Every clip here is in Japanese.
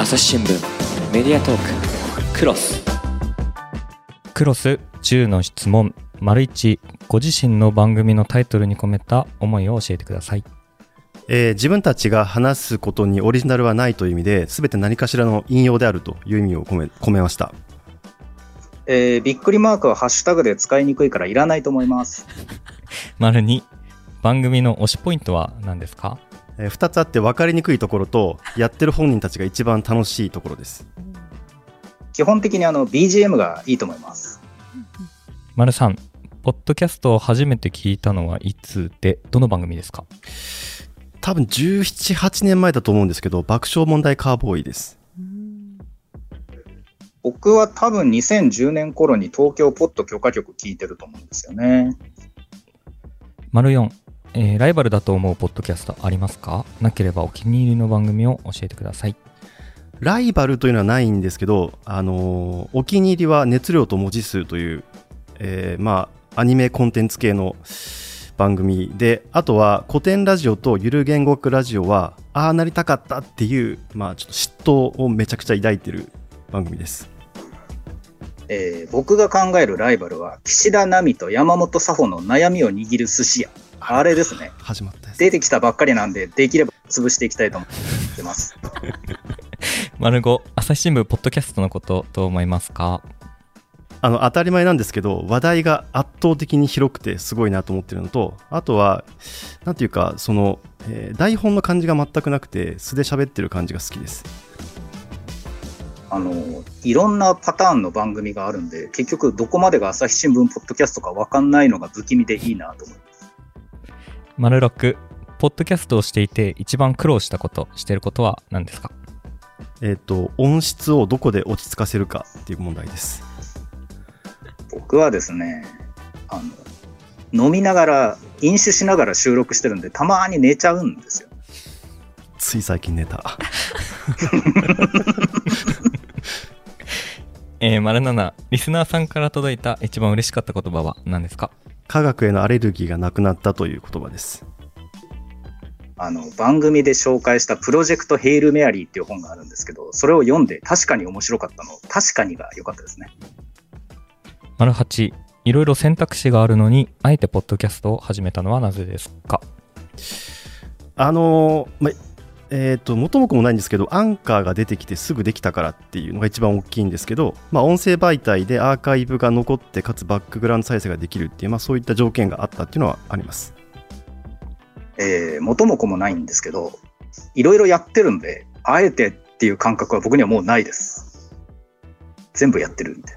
朝日新聞メディアトーククロス10の質問 ① ご自身の番組のタイトルに込めた思いを教えてください。自分たちが話すことにオリジナルはないという意味で、全て何かしらの引用であるという意味を込めました。びっくりマークはハッシュタグで使いにくいからいらないと思います。② 番組の推しポイントは何ですか？2つあって、分かりにくいところとやってる本人たちが一番楽しいところです。基本的にBGM がいいと思います。③ ポッドキャストを初めて聞いたのはいつで、どの番組ですか？多分17、8年前だと思うんですけど、爆笑問題カーボーイです。僕は多分2010年頃に東京ポッド許可局聞いてると思うんですよね。④、ライバルだと思うポッドキャストありますか？なければお気に入りの番組を教えてください。ライバルというのはないんですけど、お気に入りは熱量と文字数という、アニメコンテンツ系の番組で、あとは古典ラジオとゆる言語学ラジオはああなりたかったっていう、ちょっと嫉妬をめちゃくちゃ抱いてる番組です。僕が考えるライバルは岸田奈美と山本沙穂の悩みを握る寿司屋、あれですね。始まったです。出てきたばっかりなんで、できれば潰していきたいと思ってます。⑤ 朝日新聞ポッドキャストのことどう思いますか？当たり前なんですけど、話題が圧倒的に広くてすごいなと思ってるのと、あとはなんていうか、台本の感じが全くなくて素で喋ってる感じが好きです。いろんなパターンの番組があるんで、結局どこまでが朝日新聞ポッドキャストか分かんないのが不気味でいいなと思います。⑥ ポッドキャストをしていて一番苦労したこと、してることは何ですか？音質をどこで落ち着かせるかっていう問題です。僕はですね、飲みながら飲酒しながら収録してるんで、たまに寝ちゃうんですよ。つい最近寝た。⑦ リスナーさんから届いた一番嬉しかった言葉は何ですか？科学へのアレルギーがなくなったという言葉です。番組で紹介したプロジェクトヘイルメアリーっていう本があるんですけど、それを読んで確かに面白かったの、確かにが良かったですね。⑶ いろいろ選択肢があるのにあえてポッドキャストを始めたのはなぜですか？元も子もないんですけど、アンカーが出てきてすぐできたからっていうのが一番大きいんですけど、音声媒体でアーカイブが残って、かつバックグラウンド再生ができるっていう、そういった条件があったっていうのはあります。元も子もないんですけど、いろいろやってるんで、あえてっていう感覚は僕にはもうないです。全部やってるんで。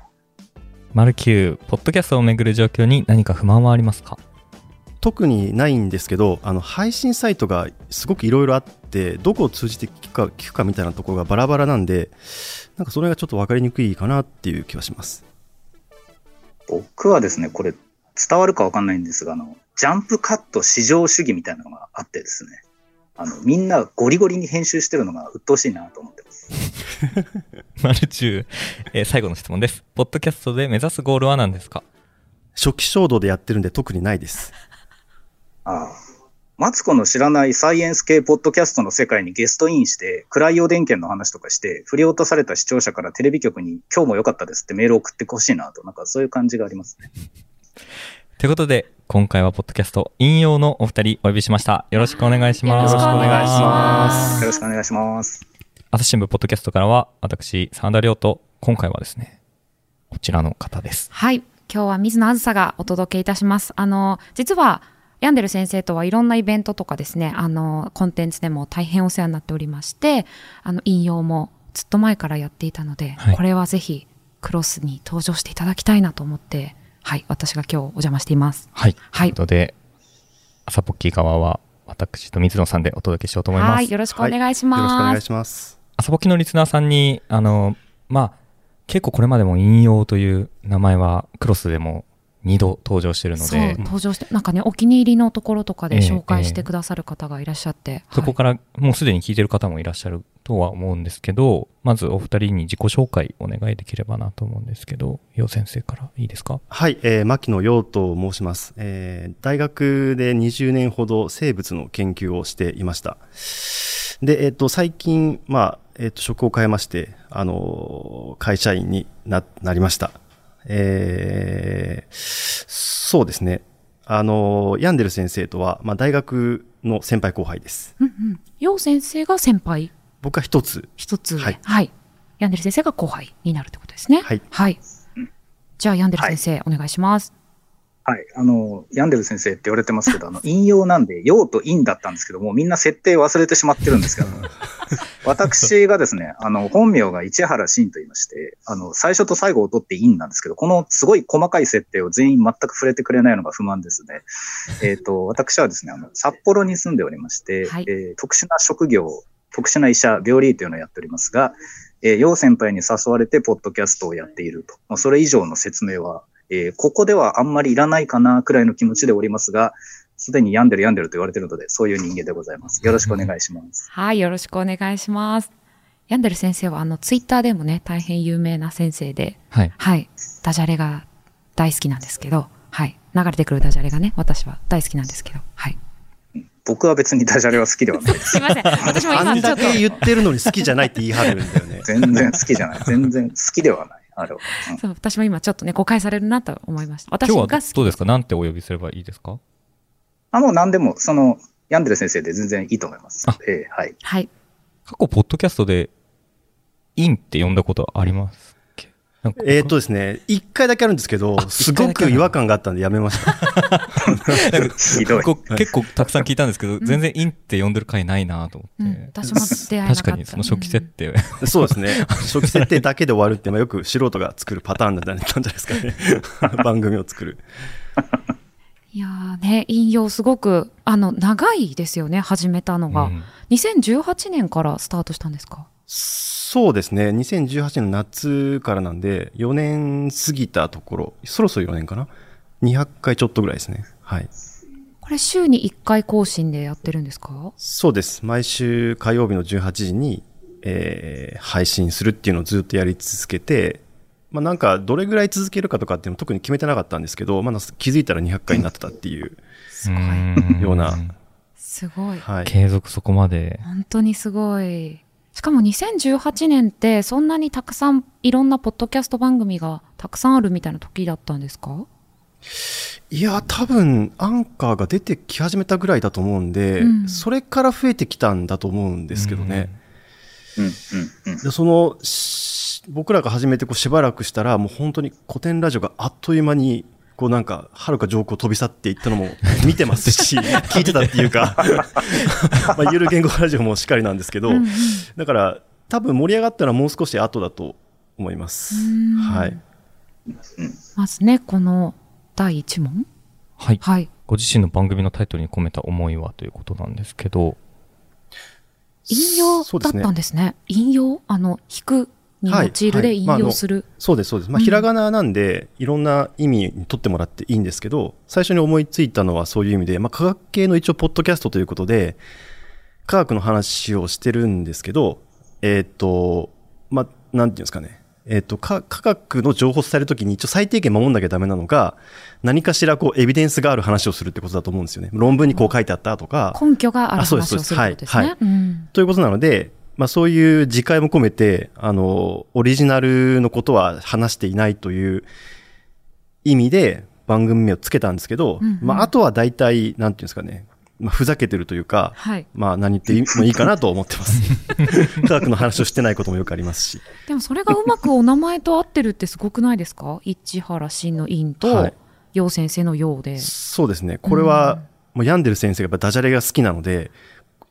⑩ ポッドキャストをめぐる状況に何か不満はありますか？特にないんですけど、配信サイトがすごくいろいろあって、どこを通じて聞くかみたいなところがバラバラなんで、なんかそれがちょっと分かりにくいかなっていう気はします。僕はですね、これ伝わるか分かんないんですが、ジャンプカット至上主義みたいなのがあってですね、みんなゴリゴリに編集してるのが鬱陶しいなと思ってます。⑩ 最後の質問です。ポッドキャストで目指すゴールは何ですか？初期衝動でやってるんで特にないです。マツコの知らないサイエンス系ポッドキャストの世界にゲストインして、暗いおでんけんの話とかして、振り落とされた視聴者からテレビ局に今日も良かったですってメールを送ってほしいなと、なんかそういう感じがありますね。ということで、今回はポッドキャスト引用のお二人お呼びしました。よろしくお願いします。よろしくお願いします。よろしくお願いします。朝日新聞ポッドキャストからは私澤田亮と、今回はですねこちらの方です。はい、今日は水野あずさがお届けいたします。実は病んでる先生とはいろんなイベントとかですね、コンテンツでも大変お世話になっておりまして、引用もずっと前からやっていたので、はい、これはぜひクロスに登場していただきたいなと思って、はい、私が今日お邪魔しています。はい、はい、ということで朝ポッキー側は私と水野さんでお届けしようと思います。はい、よろしくお願いします。はい、よろしくお願いします。朝ポッキーのリスナーさんに結構これまでも引用という名前はクロスでも2度登場してるので、そう登場してなんかね、お気に入りのところとかで紹介してくださる方がいらっしゃって、そこからもうすでに聞いてる方もいらっしゃるとは思うんですけど、まずお二人に自己紹介お願いできればなと思うんですけど、楊先生からいいですか？はい、牧野楊と申します。大学で20年ほど生物の研究をしていました。で、最近、職を変えまして、会社員に なりました。そうですね。ヤンデル先生とは、大学の先輩後輩です。うんうん。楊先生が先輩？僕は一つ。はい。はい。ヤンデル先生が後輩になるってことですね。はい。はい。じゃあ、ヤンデル先生、お願いします。はい。ヤンデル先生って言われてますけど、引用なんで、用と因だったんですけども、みんな設定忘れてしまってるんですけども、私がですね、本名が市原慎と言いまして、最初と最後を取って因なんですけど、このすごい細かい設定を全員全く触れてくれないのが不満ですね。私はですね、札幌に住んでおりまして、はい、特殊な職業、特殊な医者、病理医というのをやっておりますが、楊先輩に誘われてポッドキャストをやっていると。まあ、それ以上の説明は、ここではあんまりいらないかなくらいの気持ちでおりますが、すでに病んでると言われているので、そういう人間でございます。よろしくお願いします。はい、よろしくお願いします。病んでる先生はツイッターでもね、大変有名な先生で、はい、はい、ダジャレが大好きなんですけど、はい、流れてくるダジャレがね、私は大好きなんですけど、はい。僕は別にダジャレは好きではないです。すいません。私も今ちょっとあんだけ言ってるのに好きじゃないって言い張るんだよね。全然好きじゃない。全然好きではない。うん、そう、私も今ちょっとね、誤解されるなと思いました。私が好き。今日はどうですか？何てお呼びすればいいですか？もう何でも、ヤンデル先生で全然いいと思います。はい、はい、過去ポッドキャストでインって呼んだことはありますっけ？ですね、1回だけあるんですけど、すごく違和感があったんでやめました。ひどい。結構たくさん聞いたんですけど、全然インって呼んでる回ないなと思って、うん、私も出会えなかった。確かにその初期設定、うん、そうですね、初期設定だけで終わるって、よく素人が作るパターンだったんじゃないですかね。番組を作る。いやーね、引用すごく長いですよね、始めたのが、うん、2018年からスタートしたんですか？そうですね、2018年の夏からなんで、4年過ぎたところ、そろそろ4年かな、200回ちょっとぐらいですね。はい。これ週に1回更新でやってるんですか？そうです、毎週火曜日の18時に、配信するっていうのをずっとやり続けて、なんかどれぐらい続けるかとかっていうのも特に決めてなかったんですけど、気づいたら200回になってたっていう、すごいような。すごい、はい、継続、そこまで本当にすごい。しかも2018年ってそんなにたくさんいろんなポッドキャスト番組がたくさんあるみたいな時だったんですか？いや、多分アンカーが出てき始めたぐらいだと思うんで、うん、それから増えてきたんだと思うんですけどね、うんうんうん、で僕らが始めてしばらくしたら、もう本当に古典ラジオがあっという間になんか遥か上空を飛び去っていったのも見てますし、聞いてたっていうか、ゆる言語ラジオもしっかりなんですけど、だから多分盛り上がったのはもう少し後だと思います。はい、まずね、この第1問、はいはい、ご自身の番組のタイトルに込めた思いはということなんですけど、引用だったんですね。引用、引くに用いるで引用する、はいはい、そうですそうです、ひらがななんでいろんな意味にとってもらっていいんですけど、最初に思いついたのはそういう意味で、科学系の一応ポッドキャストということで科学の話をしてるんですけど、なんていうんですかね、科学の情報を伝えるときに一応最低限守んなきゃダメなのが、何かしらエビデンスがある話をするってことだと思うんですよね。論文に書いてあったとか、根拠がある話をするってことですね。はいはい、うん、ということなので、そういう自戒も込めて、オリジナルのことは話していないという意味で番組名をつけたんですけど、うんうん、あとは大体、なんていうんですかね、ふざけてるというか、はい、何言ってもいいかなと思ってます。科学の話をしてないこともよくありますし。でもそれがうまくお名前と合ってるってすごくないですか？市原慎の院と、楊先生の楊で、はい。そうですね。これは、もう病んでる先生がやっぱダジャレが好きなので、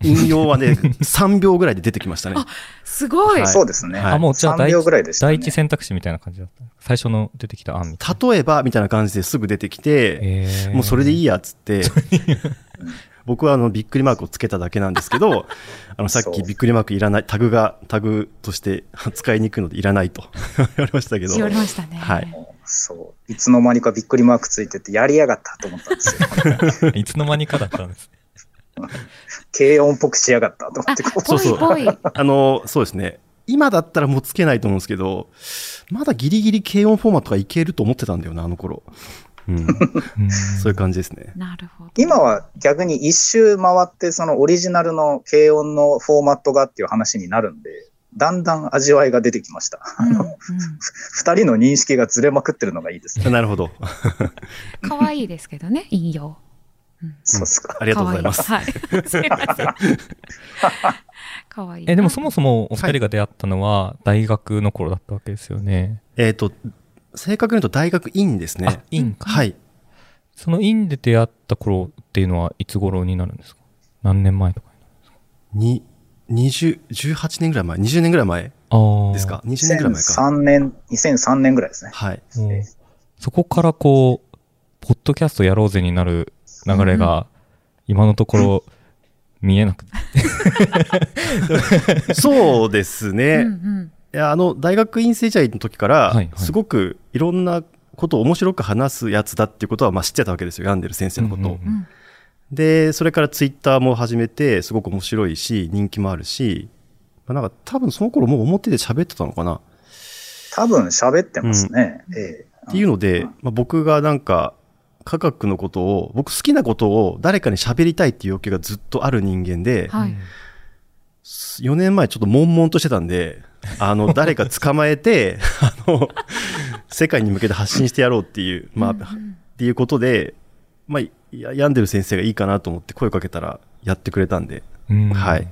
引用はね、3秒ぐらいで出てきましたね。あ、すごい。はい、そうですね。はい、もうじゃあ3秒ぐらいでしたね。第一選択肢みたいな感じだった。最初の出てきた案みたいな。例えばみたいな感じですぐ出てきて、もうそれでいいやっつって、僕はびっくりマークをつけただけなんですけど、さっきびっくりマークいらない、タグとして使いにくいのでいらないと言われましたけど。言われましたね。はい。そう。いつの間にかびっくりマークついてて、やりやがったと思ったんですよ。いつの間にかだったんです。軽音っぽくしやがったと思ってこう。そうそう。そうですね。今だったらもうつけないと思うんですけど、まだギリギリ軽音フォーマットがいけると思ってたんだよな、あの頃。うん、そういう感じですね。なるほど。今は逆に一周回ってそのオリジナルの軽音のフォーマットがっていう話になるんで、だんだん味わいが出てきました。2人の認識がずれまくってるのがいいですね。なるほど。かわいいですけどね、引用。うん、そうですか。ありがとうございます。はい。すいません。かわいい。でもそもそもお二人が出会ったのは大学の頃だったわけですよね。はい、正確に言うと大学院ですね。あ、院か。はい。その院で出会った頃っていうのはいつ頃になるんですか？何年前とかになるんですか？18年ぐらい前、20年ぐらい前ですか？20年ぐらい前か。2003年ぐらいですね。はい。そこからこう、ポッドキャストやろうぜになる流れが、今のところ見えなくて。そうですね。うんうん、いや大学院生時代の時から、すごくいろんなことを面白く話すやつだっていうことは、まあ知ってたわけですよ。ヤンデル先生のことを。うんうんうん、で、それからツイッターも始めて、すごく面白いし、人気もあるし、なんか多分その頃もう表で喋ってたのかな。多分喋ってますね。うん、っていうので、まあ、僕がなんか、科学のことを、僕好きなことを誰かに喋りたいっていう欲求がずっとある人間で、はい、4年前ちょっと悶々としてたんで、誰か捕まえて、世界に向けて発信してやろうっていう、まあ、っていうことで、まあ、ヤンデル先生がいいかなと思って声をかけたらやってくれたんで、うん、はい。い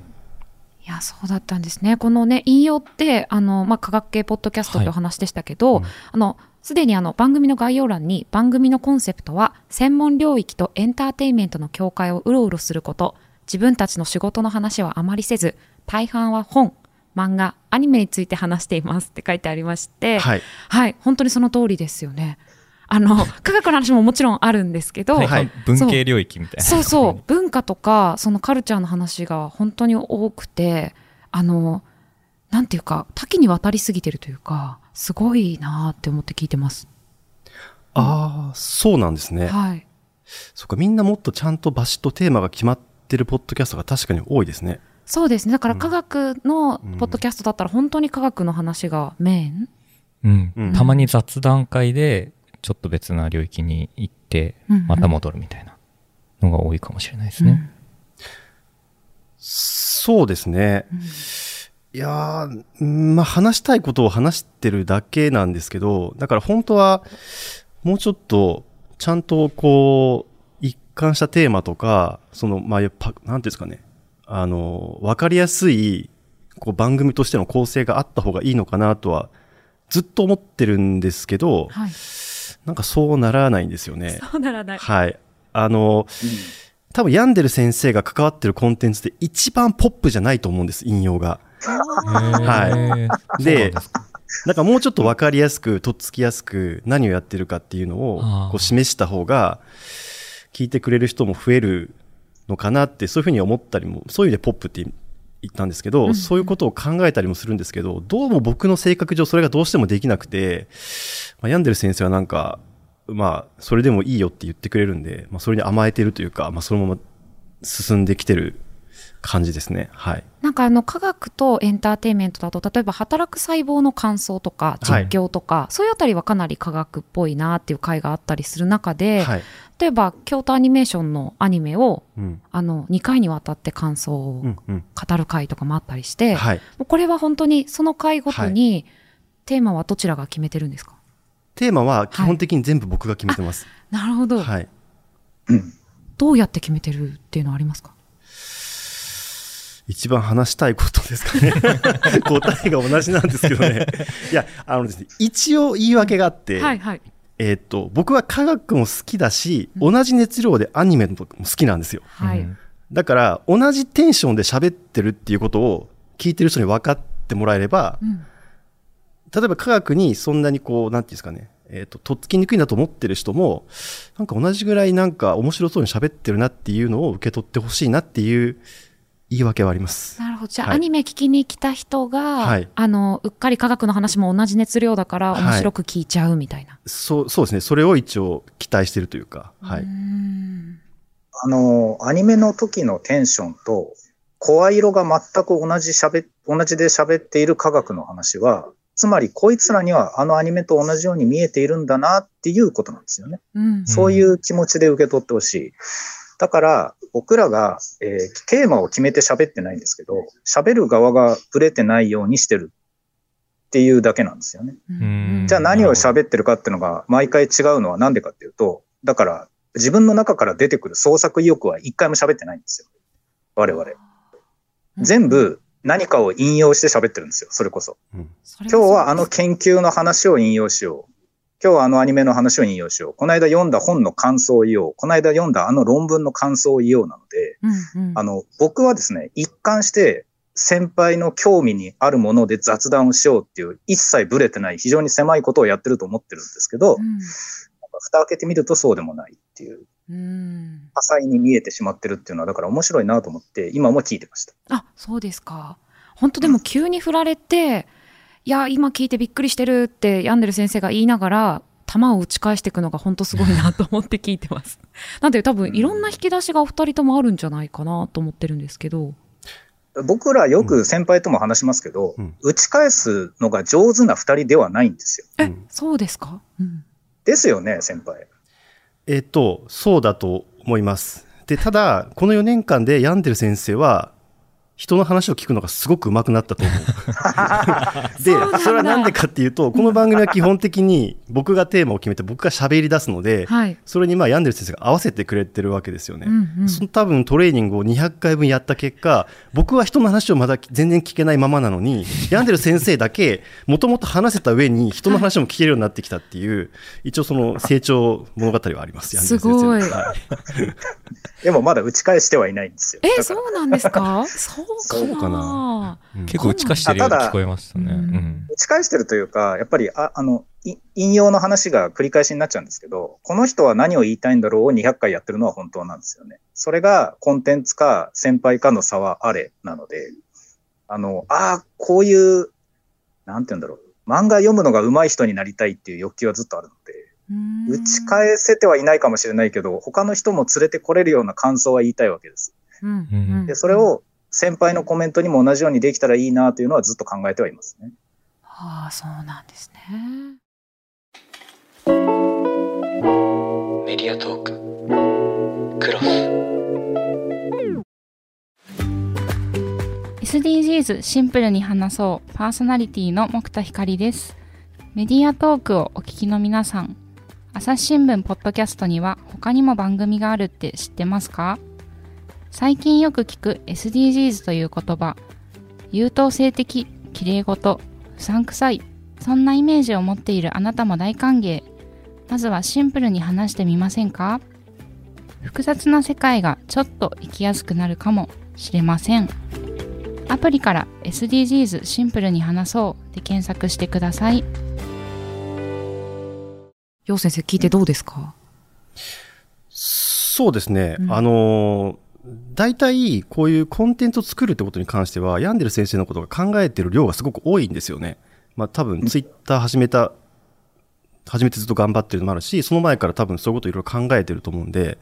や、そうだったんですね。このね、引用って、まあ、科学系ポッドキャストってお話でしたけど、はい、すでに番組の概要欄に番組のコンセプトは専門領域とエンターテインメントの境界をうろうろすること、自分たちの仕事の話はあまりせず、大半は本、漫画、アニメについて話していますって書いてありまして、はい、はい、本当にその通りですよね。科学の話ももちろんあるんですけど、はい、文系領域みたいな。そうそう、文化とかそのカルチャーの話が本当に多くて、なんていうか多岐にわたりすぎてるというか。すごいなって思って聞いてます。ああ、そうなんですね。はい。そっか、みんなもっとちゃんとバシッとテーマが決まってるポッドキャストが確かに多いですね。そうですね。だから科学のポッドキャストだったら本当に科学の話がメイン、うんうんうん、たまに雑談会でちょっと別な領域に行ってまた戻るみたいなのが多いかもしれないですね。うんうん、そうですね。うん、いやー、まあ、話したいことを話してるだけなんですけど、だから本当はもうちょっとちゃんとこう一貫したテーマとか、まあ、なんていうんですかね、わかりやすいこう番組としての構成があった方がいいのかなとはずっと思ってるんですけど、はい、なんかそうならないんですよね。そうならない。はい。多分ヤンデル先生が関わってるコンテンツで一番ポップじゃないと思うんです、引用が。はい。で、なんかもうちょっとわかりやすく、とっつきやすく、何をやってるかっていうのをこう示した方が、聞いてくれる人も増えるのかなって、そういうふうに思ったりも、そういう意味でポップって言ったんですけど、うん、そういうことを考えたりもするんですけど、どうも僕の性格上それがどうしてもできなくて、まあ、病んでる先生はなんか、まあ、それでもいいよって言ってくれるんで、まあ、それに甘えてるというか、まあ、そのまま進んできてる感じですね。はい。なんか科学とエンターテインメントだと、例えば働く細胞の感想とか実況とか、はい、そういうあたりはかなり科学っぽいなっていう回があったりする中で、はい、例えば京都アニメーションのアニメを、うん、2回にわたって感想を語る回とかもあったりして、うんうん、はい、これは本当にその回ごとにテーマはどちらが決めてるんですか？テーマは基本的に全部僕が決めてます。はい、なるほど。はい。どうやって決めてるっていうのはありますか？一番話したいことですかね。答えが同じなんですけどね。いや、ですね、一応言い訳があって、はいはい、僕は科学も好きだし、うん、同じ熱量でアニメも好きなんですよ。はい、だから、同じテンションで喋ってるっていうことを聞いてる人に分かってもらえれば、うん、例えば科学にそんなにこう、なんていうんですかね、とっつきにくいなと思ってる人も、なんか同じぐらいなんか面白そうに喋ってるなっていうのを受け取ってほしいなっていう、言い訳はあります。なるほど。じゃあ、はい、アニメ聞きに来た人が、はい、うっかり科学の話も同じ熱量だから面白く聞いちゃうみたいな。はい、そうですね。それを一応期待してるというか。はい。アニメの時のテンションと声色が全く同じで喋っている科学の話は、つまりこいつらにはあのアニメと同じように見えているんだなっていうことなんですよね。うん、そういう気持ちで受け取ってほしい。だから僕らが、テーマを決めて喋ってないんですけど、喋る側がブレてないようにしてるっていうだけなんですよね。うん、じゃあ何を喋ってるかっていうのが毎回違うのはなんでかっていうと、だから自分の中から出てくる創作意欲は一回も喋ってないんですよ。我々。全部何かを引用して喋ってるんですよ。それこそ。うん、今日はあの研究の話を引用しよう。今日はあのアニメの話を引用しよう。この間読んだ本の感想を言おう。この間読んだあの論文の感想を言おうなので、うんうん、僕はですね、一貫して先輩の興味にあるもので雑談をしようっていう、一切ブレてない非常に狭いことをやってると思ってるんですけど、うん、蓋を開けてみるとそうでもないっていう。多彩に見えてしまってるっていうのはだから面白いなと思って今も聞いてました。あ、そうですか。本当でも急に振られて、いや今聞いてびっくりしてるってヤンデル先生が言いながら球を打ち返していくのが本当すごいなと思って聞いてますなんで多分いろんな引き出しがお二人ともあるんじゃないかなと思ってるんですけど、僕らよく先輩とも話しますけど、うん、打ち返すのが上手な二人ではないんですよ。え、そうですか、うん、ですよね先輩。そうだと思います。で、ただ、この4年間でヤンデル先生は、人の話を聞くのがすごく上手くなったと思う。で、それはなんでかっていうと、この番組は基本的に僕がテーマを決めて、僕が喋り出すので、はい、それにまあヤンデル先生が合わせてくれてるわけですよね。うんうん、その多分トレーニングを200回分やった結果、僕は人の話をまだ全然聞けないままなのに、ヤンデル先生だけもともと話せた上に人の話も聞けるようになってきたっていう、一応その成長物語はあります。ヤンデル先生。すごい。でもまだ打ち返してはいないんですよ。そうなんですか？そうかな、うん、結構打ち返してるように聞こえましたね。うん、打ち返してるというかやっぱり引用の話が繰り返しになっちゃうんですけど、この人は何を言いたいんだろうを200回やってるのは本当なんですよね。それがコンテンツか先輩かの差はあれなので、こういうなんて言うんだろう、漫画読むのが上手い人になりたいっていう欲求はずっとあるので、打ち返せてはいないかもしれないけど他の人も連れてこれるような感想は言いたいわけです。うん、でそれを先輩のコメントにも同じようにできたらいいなというのはずっと考えてはいますね。ああ、そうなんですね。メディアトーククロス SDGs シンプルに話そう、パーソナリティの木田光です。メディアトークをお聞きの皆さん、朝日新聞ポッドキャストには他にも番組があるって知ってますか？最近よく聞く SDGs という言葉、優等生的、綺麗事、不散臭い、そんなイメージを持っているあなたも大歓迎。まずはシンプルに話してみませんか？複雑な世界がちょっと生きやすくなるかもしれません。アプリから SDGs シンプルに話そうで検索してください。楊先生、聞いてどうですか？そうですね、大体こういうコンテンツを作るってことに関してはヤンデル先生のことが考えてる量がすごく多いんですよね。まあ多分ツイッター始めてずっと頑張ってるのもあるし、その前から多分そういうことをいろいろ考えてると思うんで、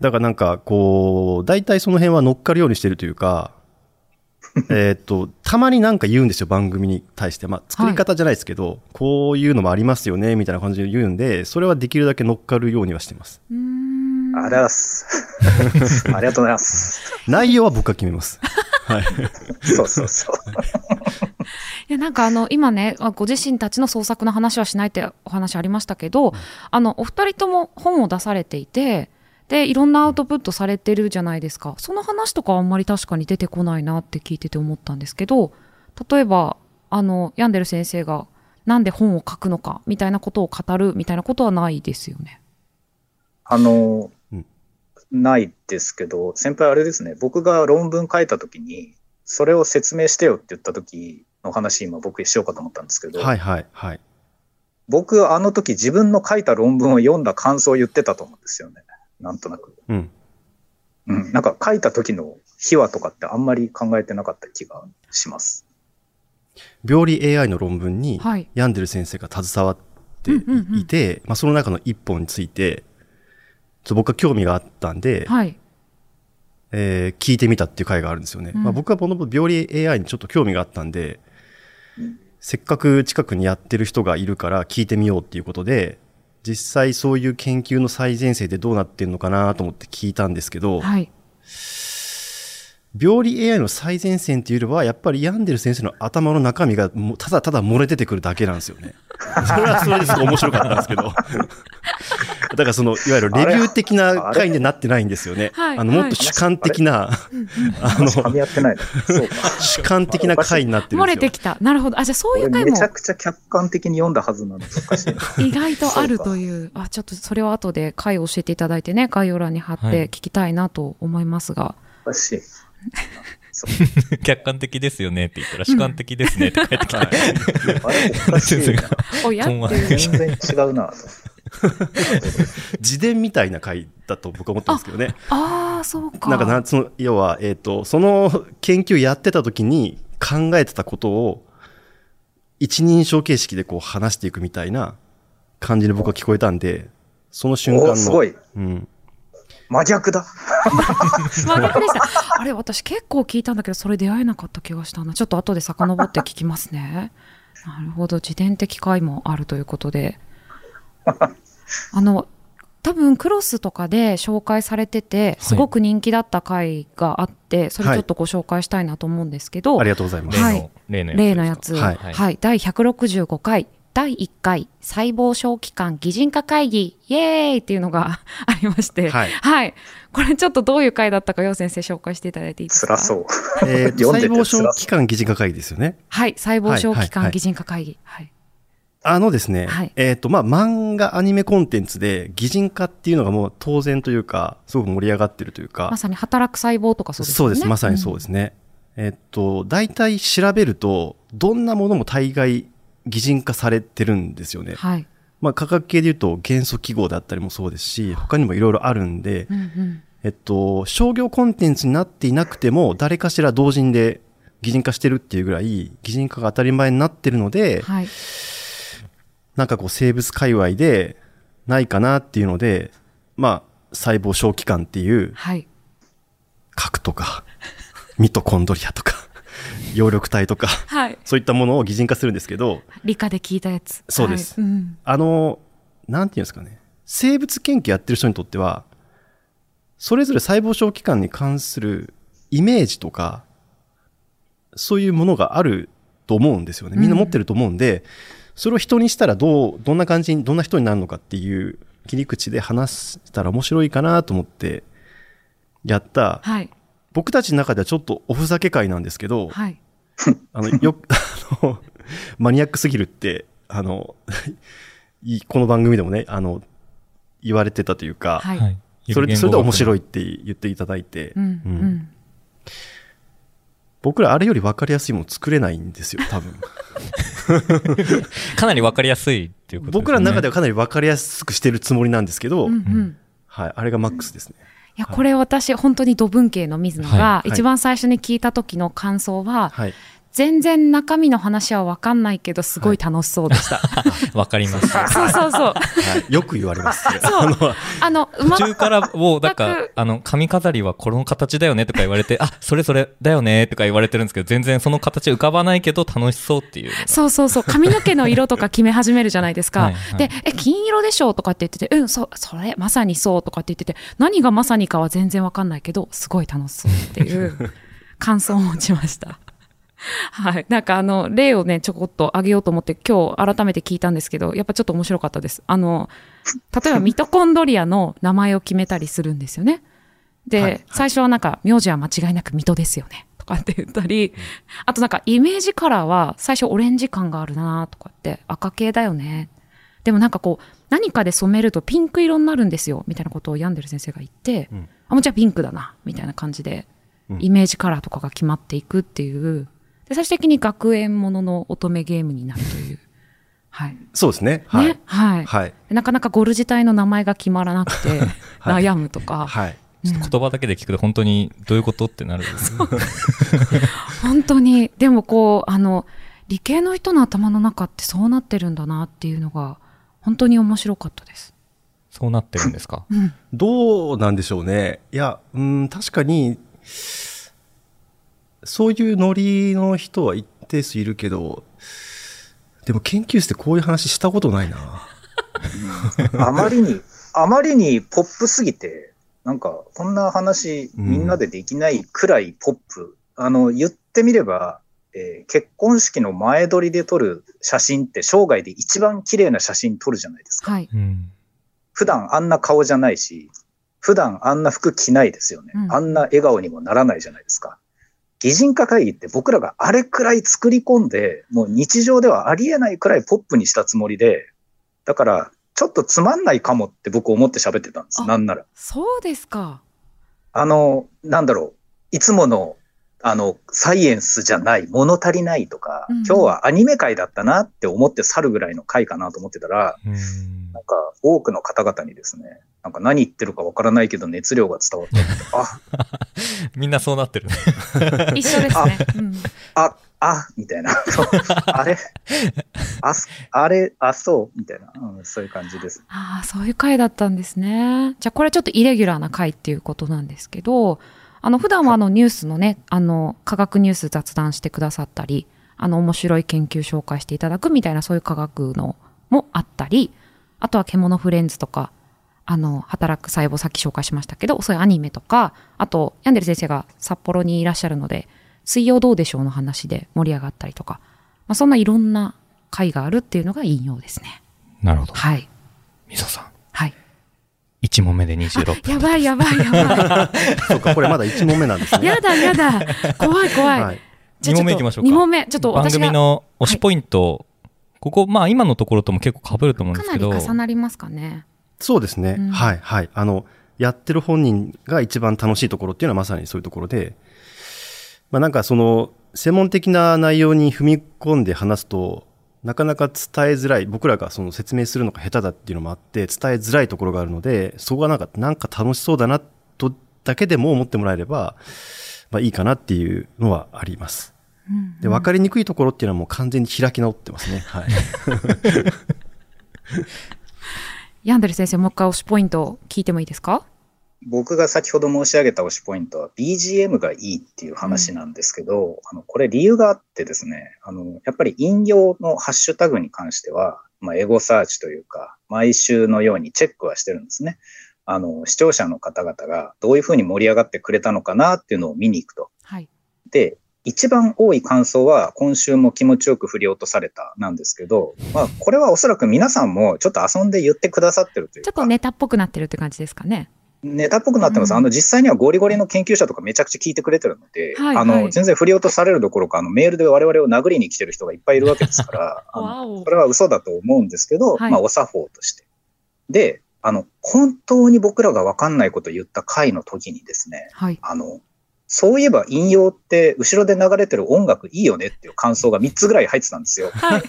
だからなんかこう大体その辺は乗っかるようにしてるというか、たまになんか言うんですよ、番組に対して。まあ作り方じゃないですけど、はい、こういうのもありますよねみたいな感じで言うんで、それはできるだけ乗っかるようにはしてます。ありがとうございます。ありがとうございます。内容は僕が決めます。はい。そう。いやなんか今ね、ご自身たちの創作の話はしないってお話ありましたけど、お二人とも本を出されていて、でいろんなアウトプットされてるじゃないですか。その話とかあんまり確かに出てこないなって聞いてて思ったんですけど、例えばヤンデル先生がなんで本を書くのかみたいなことを語るみたいなことはないですよね。ないですけど、先輩あれですね、僕が論文書いたときに、それを説明してよって言ったときの話、今僕しようかと思ったんですけど、はい。僕、あの時自分の書いた論文を読んだ感想を言ってたと思うんですよね。なんとなく。うん。なんか書いた時の秘話とかってあんまり考えてなかった気がします。病理 AI の論文に、ヤンデル先生が携わっていて、その中の一本について、僕は興味があったんで、はい聞いてみたっていう回があるんですよね。うんまあ、僕はこの病理 AI にちょっと興味があったんで、うん、せっかく近くにやってる人がいるから聞いてみようっていうことで、実際そういう研究の最前線でどうなってるのかなと思って聞いたんですけど、はい、病理 AI の最前線っていうよりはやっぱり病んでる先生の頭の中身がただただ漏れ出てくるだけなんですよね。それはそれですごい面白かったんですけどだからそのいわゆるレビュー的な回になってないんですよね。もっと主観的な主観的な回になってるんですよ。漏れてきた。なるほど。あ、じゃあそういう回もめちゃくちゃ客観的に読んだはずなんです意外とあるという。あ、ちょっとそれは後で回を教えていただいてね、概要欄に貼って聞きたいなと思いますが、はい客観的ですよねって言ったら主観的ですねって書いてきて、おやっていう全然違うなと自伝みたいな回だと僕は思ったんですけどね。ああ、そうか。なんかその要は、その研究やってた時に考えてたことを一人称形式でこう話していくみたいな感じで僕は聞こえたんで、その瞬間のすごい、うん真逆だ真逆でした。あれ、私結構聞いたんだけどそれ出会えなかった気がしたな。ちょっと後で遡って聞きますねなるほど、自伝的回もあるということで多分クロスとかで紹介されててすごく人気だった回があって、はい、それちょっとご紹介したいなと思うんですけど、はい、ありがとうございます、はい、例のやつ、はいはい、第165回第1回細胞小器官擬人化会議イエーイっていうのがありまして、はい、はい、これちょっとどういう会だったか楊先生紹介していただいていいですか。辛そう、細胞小器官擬人化会議ですよね。はい、細胞小器官擬人化会議、はいはいはい、ですね、はい、まあ漫画アニメコンテンツで擬人化っていうのがもう当然というかすごく盛り上がってるというか、まさに働く細胞とかそうですね。そうです、まさにそうですね、うん、大体調べるとどんなものも大概擬人化されてるんですよね。はい。まあ、科学系で言うと元素記号だったりもそうですし、他にもいろいろあるんで、うんうん、商業コンテンツになっていなくても、誰かしら同人で擬人化してるっていうぐらい、擬人化が当たり前になってるので、はい、なんかこう生物界隈でないかなっていうので、まあ、細胞小器官っていう、はい、核とか、ミトコンドリアとか、葉緑体とか、はい、そういったものを擬人化するんですけど、理科で聞いたやつ。そうです、はい、うん、なんていうんですかね、生物研究やってる人にとってはそれぞれ細胞小器官に関するイメージとかそういうものがあると思うんですよね。みんな持ってると思うんで、うん、それを人にしたらどんな感じにどんな人になるのかっていう切り口で話したら面白いかなと思ってやった、はい、僕たちの中ではちょっとおふざけ会なんですけど、はい、マニアックすぎるってこの番組でもね言われてたというか、はい、それで面白いって言っていただいて、うんうんうん、僕らあれより分かりやすいもの作れないんですよ多分かなり分かりやすいっていうことですね。僕らの中ではかなり分かりやすくしてるつもりなんですけど、うんうん、はい、あれがマックスですね。いや、これ私、本当に土文系の水野が一番最初に聞いた時の感想は、はいはい、全然中身の話は分かんないけどすごい楽しそうでした。はい、分かります。そうそうそう、はい。よく言われます。そう途中からもうだから髪飾りはこの形だよねとか言われて、あ、それそれだよねとか言われてるんですけど、全然その形浮かばないけど楽しそうっていう。そうそうそう。髪の毛の色とか決め始めるじゃないですか。はいはい、で、金色でしょうとかって言ってて、うん、それまさにそうとかって言ってて、何がまさにかは全然分かんないけどすごい楽しそうっていう感想を持ちました。はい。なんか例をね、ちょこっと挙げようと思って、今日改めて聞いたんですけど、やっぱちょっと面白かったです。例えばミトコンドリアの名前を決めたりするんですよね。で、はいはい、最初はなんか、名字は間違いなくミトですよね。とかって言ったり、あとなんか、イメージカラーは最初オレンジ感があるなとかって、赤系だよね。でもなんかこう、何かで染めるとピンク色になるんですよ。みたいなことを病んでる先生が言って、うん、あ、もうじゃあピンクだな。みたいな感じで、イメージカラーとかが決まっていくっていう、最終的に学園ものの乙女ゲームになるという、はい、そうですね、はい、ね、はいはい、なかなかゴル自体の名前が決まらなくて悩むとか、はいはい、うん、ちょっと言葉だけで聞くと本当にどういうことってなるんです本当に。でもこう理系の人の頭の中ってそうなってるんだなっていうのが本当に面白かったです。そうなってるんですか？どうなんでしょうね。いや、確かにそういうノリの人は一定数いるけど、でも研究室でこういう話したことないな。あまりにポップすぎて、なんかこんな話みんなでできないくらいポップ。言ってみれば、結婚式の前撮りで撮る写真って生涯で一番綺麗な写真撮るじゃないですか。はい。普段あんな顔じゃないし、普段あんな服着ないですよね。あんな笑顔にもならないじゃないですか。擬人化会議って僕らがあれくらい作り込んで、もう日常ではありえないくらいポップにしたつもりで、だからちょっとつまんないかもって僕思って喋ってたんです。なんなら。そうですか。なんだろう。いつものサイエンスじゃない、物足りないとか、今日はアニメ界だったなって思って去るぐらいの回かなと思ってたら、なんか多くの方々にですね、なんか何言ってるかわからないけど熱量が伝わって、あみんなそうなってるね。一緒ですね。みたいな。そう、みたいな、そういう感じです。そういう回だったんですね。じゃあこれちょっとイレギュラーな回っていうことなんですけど、普段はニュースのね、科学ニュース雑談してくださったり、面白い研究紹介していただくみたいな、そういう科学のもあったり、あとは獣フレンズとか、働く細胞さっき紹介しましたけど、そういうアニメとか、あと、ヤンデル先生が札幌にいらっしゃるので、水曜どうでしょうの話で盛り上がったりとか、そんないろんな回があるっていうのが引用ですね。なるほど。はい。みそさん。はい。1問目で26分。やばい。そうか、これまだ1問目なんですね。やだ。怖い。はい、2問目いきましょうか。2問目、ちょっと私が番組の推しポイント、はい、ここ、今のところとも結構被ると思うんですけど。かなり重なりますかね。そうですね。はい。やってる本人が一番楽しいところっていうのはまさにそういうところで、なんかその、専門的な内容に踏み込んで話すと、なかなか伝えづらい、僕らがその説明するのが下手だっていうのもあって、伝えづらいところがあるので、そこがなんか楽しそうだなとだけでも思ってもらえれば、いいかなっていうのはあります。で、分かりにくいところっていうのはもう完全に開き直ってますね。はい。ヤンデル先生、もう一回推しポイント聞いてもいいですか？僕が先ほど申し上げた推しポイントは BGM がいいっていう話なんですけど、これ理由があってですね、やっぱり引用のハッシュタグに関しては、エゴサーチというか、毎週のようにチェックはしてるんですね。視聴者の方々がどういうふうに盛り上がってくれたのかなっていうのを見に行くと。はい、で、一番多い感想は今週も気持ちよく振り落とされたなんですけど、これはおそらく皆さんもちょっと遊んで言ってくださってるというか。ちょっとネタっぽくなってるって感じですかね。ネタっぽくなってます。実際にはゴリゴリの研究者とかめちゃくちゃ聞いてくれてるので、はいはい、全然振り落とされるどころか、メールで我々を殴りに来てる人がいっぱいいるわけですから、それは嘘だと思うんですけど、お作法として。で、本当に僕らがわかんないことを言った回の時にですね、はい、そういえば引用って後ろで流れてる音楽いいよねっていう感想が3つぐらい入ってたんですよ。はい、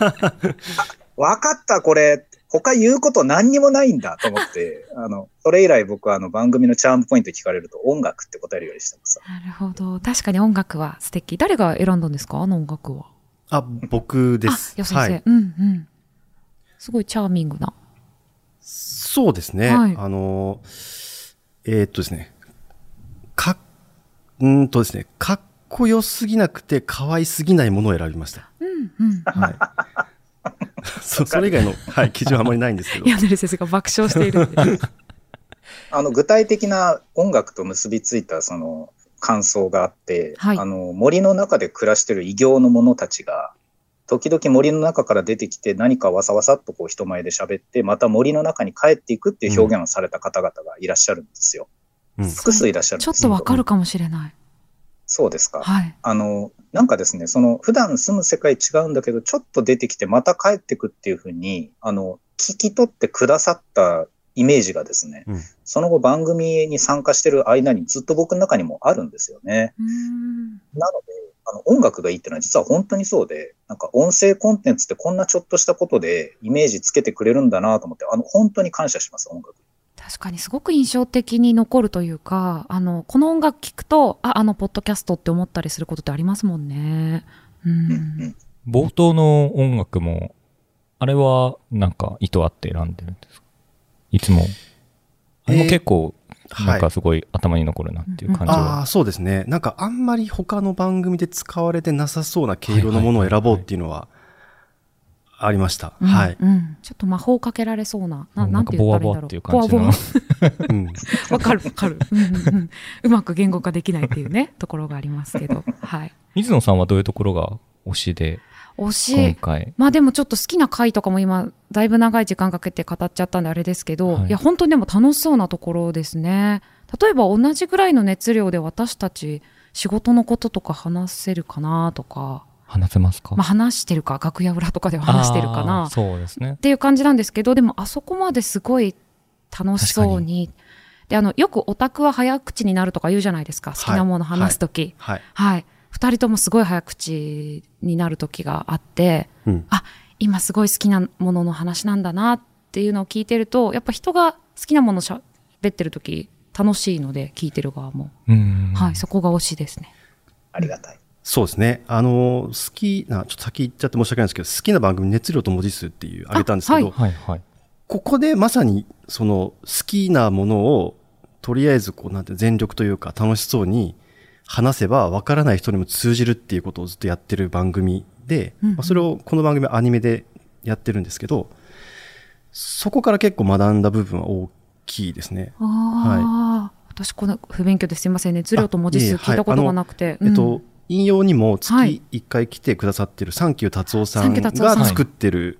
わかった、これ。他言うこと何にもないんだと思って、それ以来僕は番組のチャームポイント聞かれると音楽って答えるようにしてます。なるほど。確かに音楽は素敵。誰が選んだんですか？音楽は。僕です。よし先生。はい、すごいチャーミングな。そうですね。はい、ですね。かっこよすぎなくて可愛すぎないものを選びました。はい。それ以外の、はい、基準はあまりないんですけど。ヤンデル先生が爆笑しているんで。具体的な音楽と結びついたその感想があって、はい、森の中で暮らしている異形の者たちが、時々森の中から出てきて何かわさわさっとこう人前で喋って、また森の中に帰っていくっていう表現をされた方々がいらっしゃるんですよ。複数いらっしゃるんですよ。ちょっとわかるかもしれない。そうですか。はい、なんかですね、普段住む世界違うんだけど、ちょっと出てきてまた帰ってくっていうふうに、聞き取ってくださったイメージがですね、その後番組に参加してる間にずっと僕の中にもあるんですよね。なので、音楽がいいっていうのは実は本当にそうで、なんか音声コンテンツってこんなちょっとしたことでイメージつけてくれるんだなと思って、本当に感謝します、音楽。確かにすごく印象的に残るというか、この音楽聞くと、ポッドキャストって思ったりすることってありますもんね。冒頭の音楽も、あれはなんか意図あって選んでるんですか？いつもあれも結構なんかすごい頭に残るなっていう感じは、はい、ああそうですね。なんかあんまり他の番組で使われてなさそうな毛色のものを選ぼうっていうのはありました、うん、はい、うん、ちょっと魔法かけられそうな、なんて言ったらいいんだろう、ボワボワっていう感じの、ボワボワかるわかる、うんうん、うまく言語化できないっていうねところがありますけど、はい、水野さんはどういうところが推しで、推し今回、まあでもちょっと好きな回とかも今だいぶ長い時間かけて語っちゃったんであれですけど、はい、いや本当にでも楽しそうなところですね。例えば同じぐらいの熱量で私たち仕事のこととか話せるかなとか、話せますか、まあ、話してるか、楽屋裏とかでは話してるかな、そうですねっていう感じなんですけど、でもあそこまですごい楽しそう にで、よくオタクは早口になるとか言うじゃないですか、好きなもの話すとき、はいはいはい、2人ともすごい早口になるときがあって、うん、あ、今すごい好きなものの話なんだなっていうのを聞いてると、やっぱ人が好きなもの喋ってるとき楽しいので、聞いてる側も、うん、はい、そこが推しですね。ありがたい。そうですね。好きな、ちょっと先言っちゃって申し訳ないんですけど、好きな番組、熱量と文字数っていうあげたんですけど、はいはい、ここでまさにその好きなものをとりあえずこうなんて全力というか楽しそうに話せばわからない人にも通じるっていうことをずっとやってる番組で、うん、まあ、それをこの番組はアニメでやってるんですけど、そこから結構学んだ部分は大きいですね。あ、はい、私この不勉強ですいませんね。熱量と文字数聞いたことがなくて、引用にも月1回来てくださってるサンキュー達夫さんが作ってる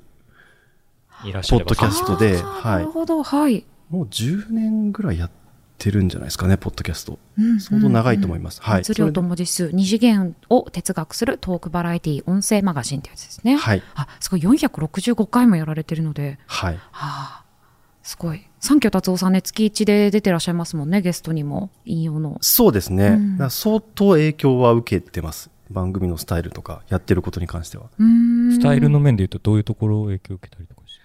ポッドキャストで、はい、なるほど、はい、もう10年ぐらいやってるんじゃないですかね、ポッドキャスト、うんうんうん、相当長いと思います。熱量と文字数、2次元を哲学するトークバラエティ音声マガジンってやつですね、はい、あ、すごい465回もやられてるので、はい、はあ、すごい。サンキュー達夫さんね、月1で出てらっしゃいますもんね、ゲストにも引用の。そうですね、うん、だから相当影響は受けてます、番組のスタイルとかやってることに関しては。うーん、スタイルの面でいうとどういうところを影響を受けたりとかし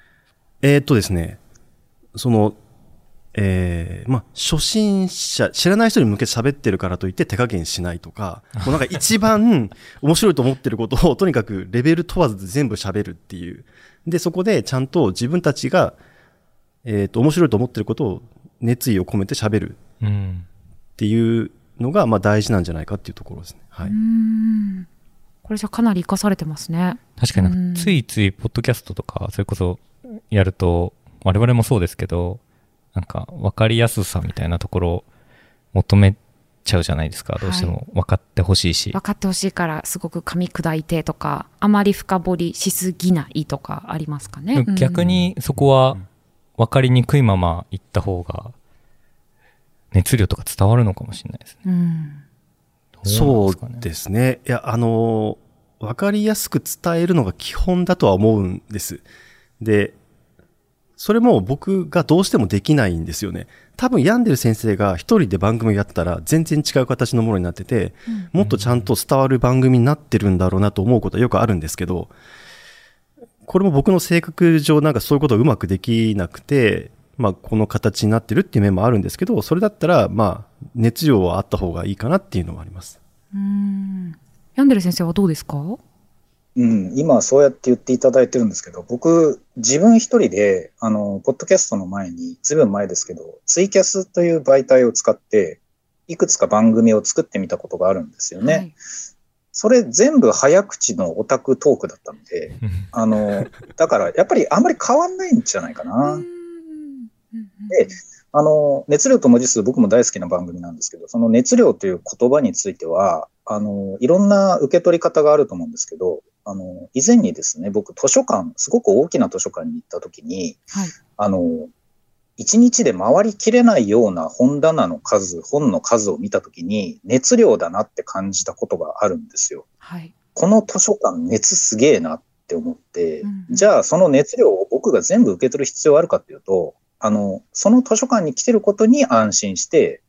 て、ですね、その、まあ、初心者、知らない人に向けて喋ってるからといって手加減しないとか、もうなんか一番面白いと思ってることをとにかくレベル問わず全部喋るっていう。で、そこでちゃんと自分たちが面白いと思ってることを熱意を込めて喋るっていうのが、まあ大事なんじゃないかっていうところですね、はい、うん、これじゃかなり活かされてますね。確かになんかついついポッドキャストとかそれこそやると、我々もそうですけど、なんか分かりやすさみたいなところを求めちゃうじゃないですか、どうしても分かってほしいし、はい、分かってほしいからすごく噛み砕いてとか、あまり深掘りしすぎないとかありますかね。逆にそこは、うん、分かりにくいまま行った方が熱量とか伝わるのかもしれないですね。うん、そうですね。いや、分かりやすく伝えるのが基本だとは思うんです。で、それも僕がどうしてもできないんですよね。多分病んでる先生が一人で番組やったら全然違う形のものになってて、うん、もっとちゃんと伝わる番組になってるんだろうなと思うことはよくあるんですけど、これも僕の性格上なんかそういうことをうまくできなくて、まあこの形になってるっていう面もあるんですけど、それだったらまあ熱量はあった方がいいかなっていうのもあります。ヤンデル先生はどうですか？うん、今そうやって言っていただいてるんですけど、僕自分一人でポッドキャストの前に、ずいぶん前ですけど、ツイキャスという媒体を使っていくつか番組を作ってみたことがあるんですよね。はい、それ全部早口のオタクトークだったので、だからやっぱりあんまり変わんないんじゃないかな。で、熱量と文字数、僕も大好きな番組なんですけど、その熱量という言葉については、いろんな受け取り方があると思うんですけど、以前にですね、僕図書館、すごく大きな図書館に行った時に、はい、一日で回りきれないような本棚の数、本の数を見たときに熱量だなって感じたことがあるんですよ。はい、この図書館熱すげえなって思って、うん、じゃあその熱量を僕が全部受け取る必要あるかっていうと、その図書館に来てることに安心して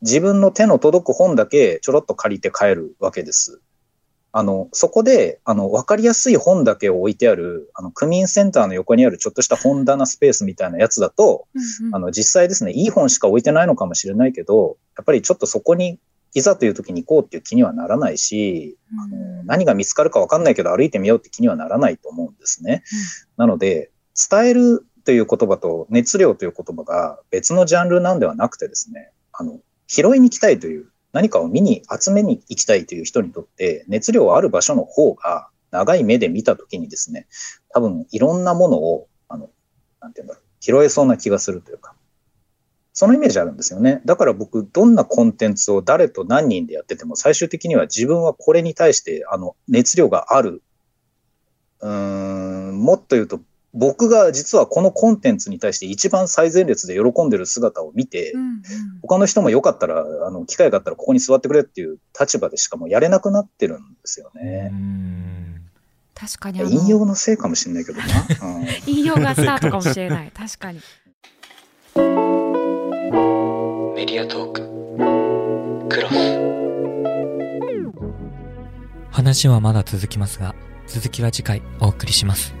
自分の手の届く本だけちょろっと借りて帰るわけです。そこで、わかりやすい本だけを置いてある、区民センターの横にあるちょっとした本棚スペースみたいなやつだと、うんうん、実際ですね、いい本しか置いてないのかもしれないけど、やっぱりちょっとそこに、いざという時に行こうっていう気にはならないし、うん、何が見つかるかわかんないけど歩いてみようって気にはならないと思うんですね。うん、なので、伝えるという言葉と熱量という言葉が別のジャンルなんではなくてですね、拾いに行きたいという、何かを見に集めに行きたいという人にとって、熱量ある場所の方が長い目で見たときにですね、多分いろんなものを、なんていうんだろう、拾えそうな気がするというか、そのイメージあるんですよね。だから僕、どんなコンテンツを誰と何人でやってても、最終的には自分はこれに対して、熱量がある。もっと言うと、僕が実はこのコンテンツに対して一番最前列で喜んでる姿を見て、他の人もよかったら、機会があったらここに座ってくれっていう立場でしかもうやれなくなってるんですよね。確かに引用のせいかもしれないけどな。引用がスタートかもしれない。確かに。メディアトーククロス。話はまだ続きますが、続きは次回お送りします。